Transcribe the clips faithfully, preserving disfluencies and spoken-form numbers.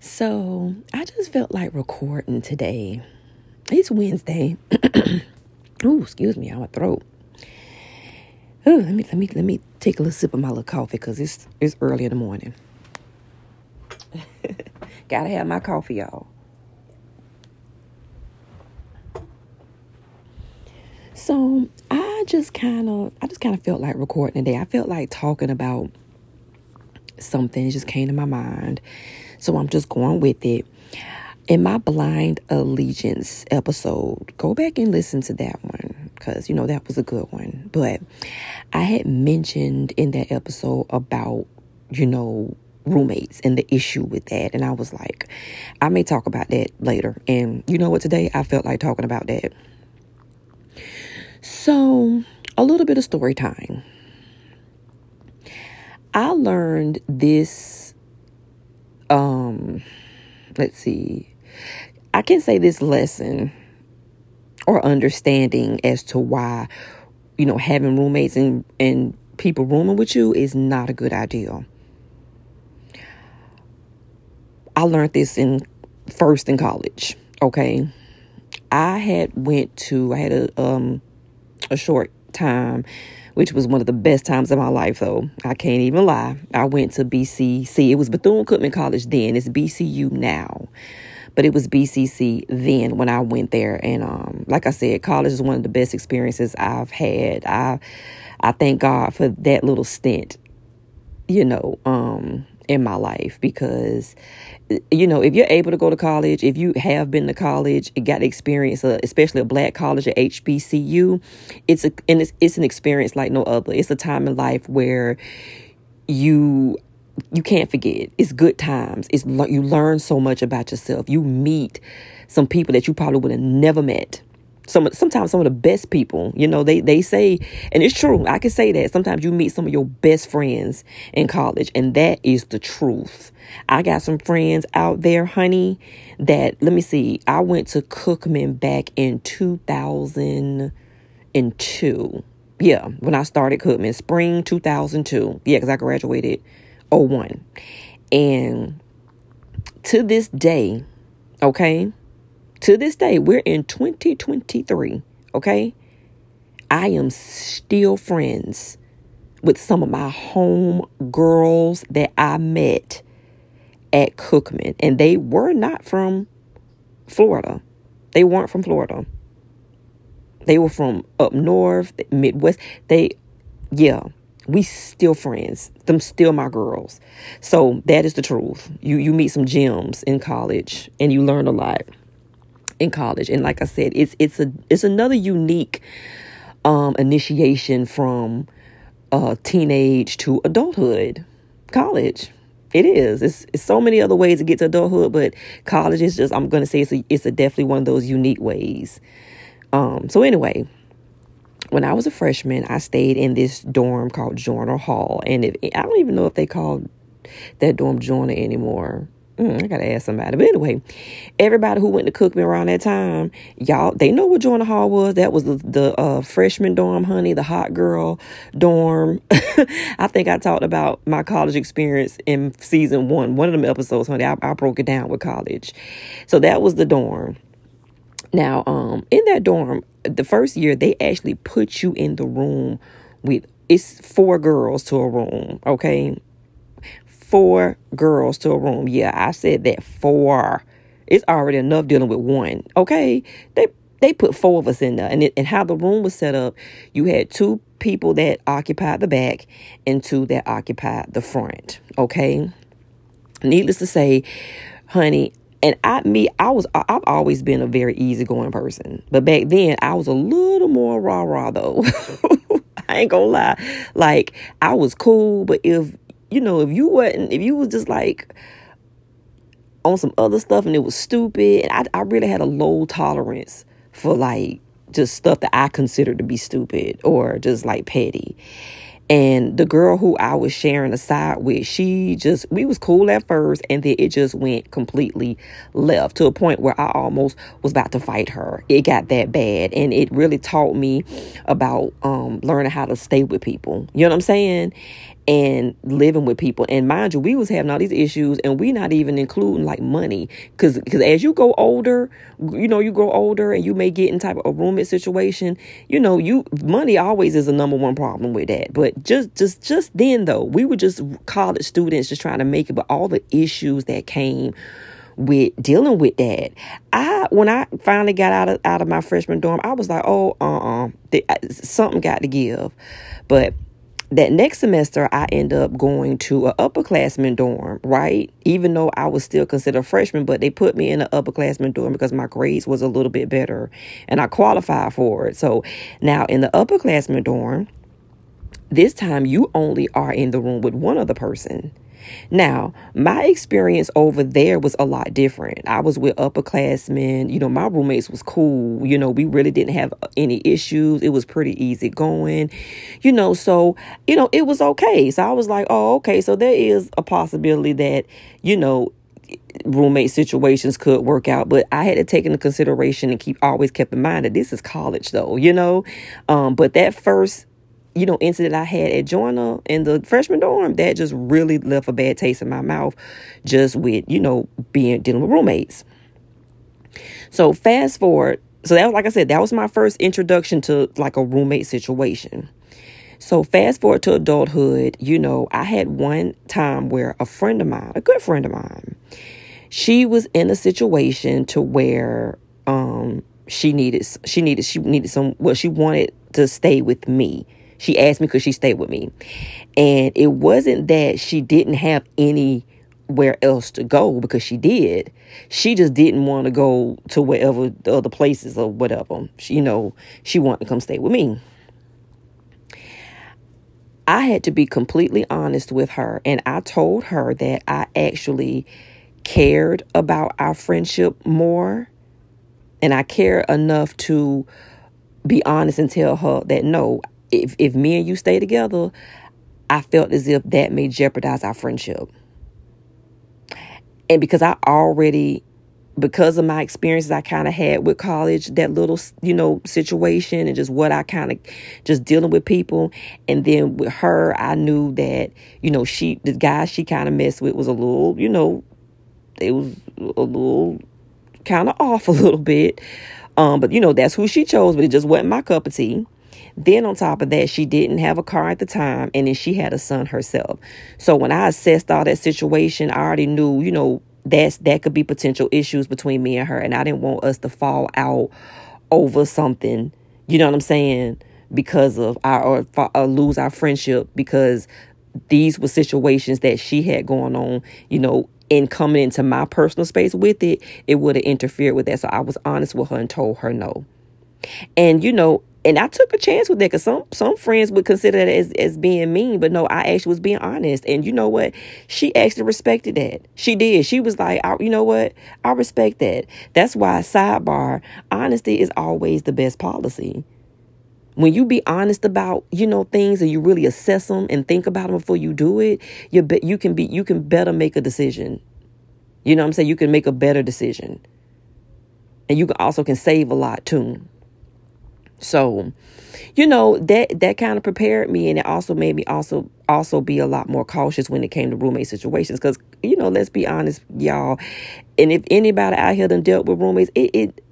So I just felt like recording today. It's Wednesday. Oh, excuse me, I'm a throat. Oh, let me let me let me take a little sip of my little coffee because it's it's early in the morning. Gotta have my coffee, y'all. So I just kind of I just kind of felt like recording today. I felt like talking about something. It just came to my mind. So I'm just going with it. In my Blind Allegiance episode, go back and listen to that one because, you know, that was a good one. But I had mentioned in that episode about, you know, roommates and the issue with that. And I was like, I may talk about that later. And you know what? Today I felt like talking about that. So a little bit of story time. I learned this, um, let's see, I can say this lesson or understanding as to why, you know, having roommates and, and people rooming with you is not a good idea. I learned this in first in college. Okay. I had went to, I had a, um, a short time, which was one of the best times of my life, though. I can't even lie. I went to B C C. It was Bethune-Cookman College then. It's B C U now. But it was B C C then when I went there. And um, like I said, college is one of the best experiences I've had. I I thank God for that little stint, you know, um, in my life. Because, you know, if you're able to go to college, if you have been to college, you got to experience, a, especially a black college at H B C U, it's a and it's, it's an experience like no other. It's a time in life where you you can't forget. It's good times. It's you learn so much about yourself. You meet some people that you probably would have never met. Some sometimes some of the best people, you know, they they say, and it's true. I can say that sometimes you meet some of your best friends in college, and that is the truth. I got some friends out there, honey, that let me see. I went to Cookman back in two thousand two. Yeah, when I started Cookman, spring two thousand two. Yeah, because I graduated oh one. And to this day, okay. To this day, we're in twenty twenty-three, okay? I am still friends with some of my home girls that I met at Cookman. And they were not from Florida. They weren't from Florida. They were from up north, Midwest. They, yeah, we still friends. Them still my girls. So that is the truth. You you meet some gems in college and you learn a lot. In college. And like I said, it's it's a it's another unique um, initiation from uh, teenage to adulthood. College, it is. It's, it's so many other ways to get to adulthood, but college is just. I'm gonna say it's a, it's a definitely one of those unique ways. Um, so anyway, when I was a freshman, I stayed in this dorm called Jordan Hall, and if, I don't even know if they call that dorm Jordan anymore. I got to ask somebody. But anyway, everybody who went to Cookman around that time, y'all, they know what Joanna Hall was. That was the, the uh, freshman dorm, honey, the hot girl dorm. I think I talked about my college experience in season one. One of them episodes, honey, I, I broke it down with college. So that was the dorm. Now, um, in that dorm, the first year, they actually put you in the room with, it's four girls to a room, okay? Four girls to a room. Yeah, I said that four. It's already enough dealing with one. Okay, they they put four of us in there, and it, and how the room was set up, you had two people that occupied the back and two that occupied the front. Okay, needless to say, honey, and I me I was I've always been a very easygoing person, but back then I was a little more rah rah though. I ain't gonna lie, like I was cool, but if You know, if you wasn't, if you was just like on some other stuff and it was stupid, and I, I really had a low tolerance for like just stuff that I considered to be stupid or just like petty. And the girl who I was sharing a side with, she just, we was cool at first, and then it just went completely left to a point where I almost was about to fight her. It got that bad, and it really taught me about um, learning how to stay with people. You know what I'm saying? and living with people. And mind you, we was having all these issues, and we not even including like money. Cause, cause as you go older, you know, you grow older and you may get in type of a roommate situation, you know, you money always is a number one problem with that. But just, just, just then though, we were just college students just trying to make it, but all the issues that came with dealing with that. I, when I finally got out of, out of my freshman dorm, I was like, oh, uh-uh, th- something got to give. But that next semester, I end up going to an upperclassman dorm, right? Even though I was still considered a freshman, but they put me in an upperclassman dorm because my grades was a little bit better and I qualified for it. So now in the upperclassman dorm, this time you only are in the room with one other person. Now, my experience over there was a lot different. I was with upperclassmen. You know, my roommates was cool. You know, we really didn't have any issues. It was pretty easy going, you know, so, you know, it was okay. So I was like, oh, okay. So there is a possibility that, you know, roommate situations could work out, but I had to take into consideration and keep always kept in mind that this is college though, you know, um, but that first you know, incident I had at Joanna in the freshman dorm, that just really left a bad taste in my mouth just with, you know, being dealing with roommates. So fast forward. So that was, like I said, that was my first introduction to like a roommate situation. So fast forward to adulthood, you know, I had one time where a friend of mine, a good friend of mine, she was in a situation to where um, she needed, she needed, she needed some, well, she wanted to stay with me. She asked me, could she stay with me? And it wasn't that she didn't have anywhere else to go, because she did. She just didn't want to go to wherever the other places or whatever. She, you know, she wanted to come stay with me. I had to be completely honest with her. And I told her that I actually cared about our friendship more. And I care enough to be honest and tell her that, no, If if me and you stay together, I felt as if that may jeopardize our friendship. And because I already, because of my experiences I kind of had with college, that little, you know, situation and just what I kind of just dealing with people. And then with her, I knew that, you know, she, the guy she kind of messed with was a little, you know, it was a little kind of off a little bit. Um, but, you know, that's who she chose, but it just wasn't my cup of tea. Then on top of that, she didn't have a car at the time, and then she had a son herself. So when I assessed all that situation, I already knew, you know, that's that could be potential issues between me and her, and I didn't want us to fall out over something, you know what I'm saying, because of our or, or lose our friendship, because these were situations that she had going on, you know, and coming into my personal space with it, it would have interfered with that. So I was honest with her and told her no. And, you know, and I took a chance with that, because some, some friends would consider that as, as being mean. But no, I actually was being honest. And you know what? She actually respected that. She did. She was like, I, you know what? I respect that. That's why, sidebar, honesty is always the best policy. When you be honest about, you know, things, and you really assess them and think about them before you do it, you be, you can be you can better make a decision. You know what I'm saying? You can make a better decision. And you can also can save a lot, too. So, you know, that that kind of prepared me, and it also made me also also be a lot more cautious when it came to roommate situations. Because, you know, let's be honest, y'all. And if anybody out here done dealt with roommates, it, it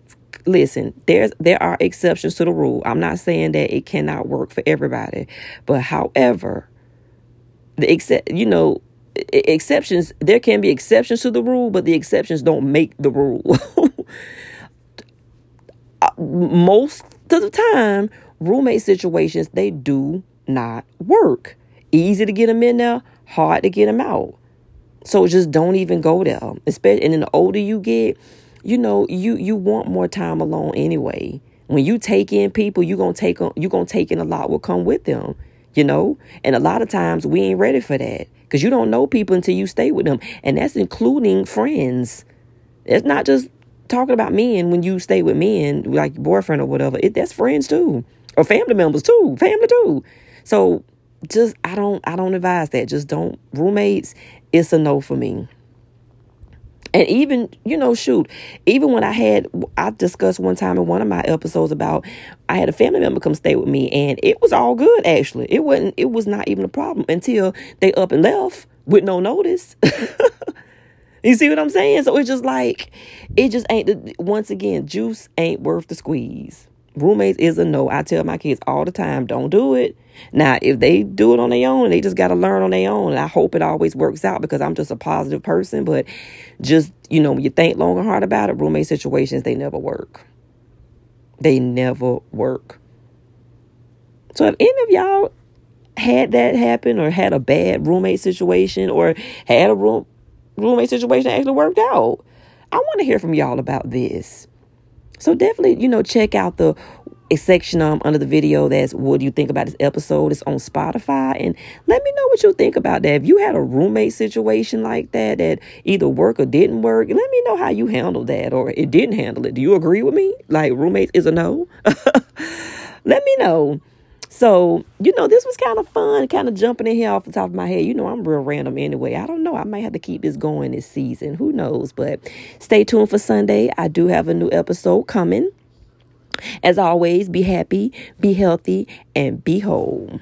listen, there's there are exceptions to the rule. I'm not saying that it cannot work for everybody, but however, the except you know exceptions there can be exceptions to the rule, but the exceptions don't make the rule. Most to the time, roommate situations, they do not work. Easy to get them in there, hard to get them out. So just don't even go there. Especially, and then the older you get, you know, you you want more time alone anyway. When you take in people, you're gonna take on, you're gonna take in a lot will come with them, you know. And a lot of times we ain't ready for that, because you don't know people until you stay with them, and that's including friends. It's not just talking about men when you stay with men, like boyfriend or whatever, it, that's friends too, or family members too, family too. So just, I don't, I don't advise that. Just don't roommates. It's a no for me. And even, you know, shoot, even when I had, I discussed one time in one of my episodes about I had a family member come stay with me, and it was all good, actually. It wasn't, it was not even a problem until they up and left with no notice. You see what I'm saying? So it's just like, it just ain't, the, once again, juice ain't worth the squeeze. Roommates is a no. I tell my kids all the time, don't do it. Now, if they do it on their own, they just got to learn on their own. And I hope it always works out because I'm just a positive person. But just, you know, when you think long and hard about it, roommate situations, they never work. They never work. So if any of y'all had that happen or had a bad roommate situation or had a room, roommate situation that actually worked out, I want to hear from y'all about this. So definitely, you know, check out the section um, under the video that's what do you think about this episode. It's on Spotify. And let me know what you think about that. If you had a roommate situation like that, that either worked or didn't work, let me know how you handled that or it didn't handle it. Do you agree with me? Like roommates is a no? Let me know. So, you know, this was kind of fun, kind of jumping in here off the top of my head. You know, I'm real random anyway. I don't know. I might have to keep this going this season. Who knows? But stay tuned for Sunday. I do have a new episode coming. As always, be happy, be healthy, and be whole.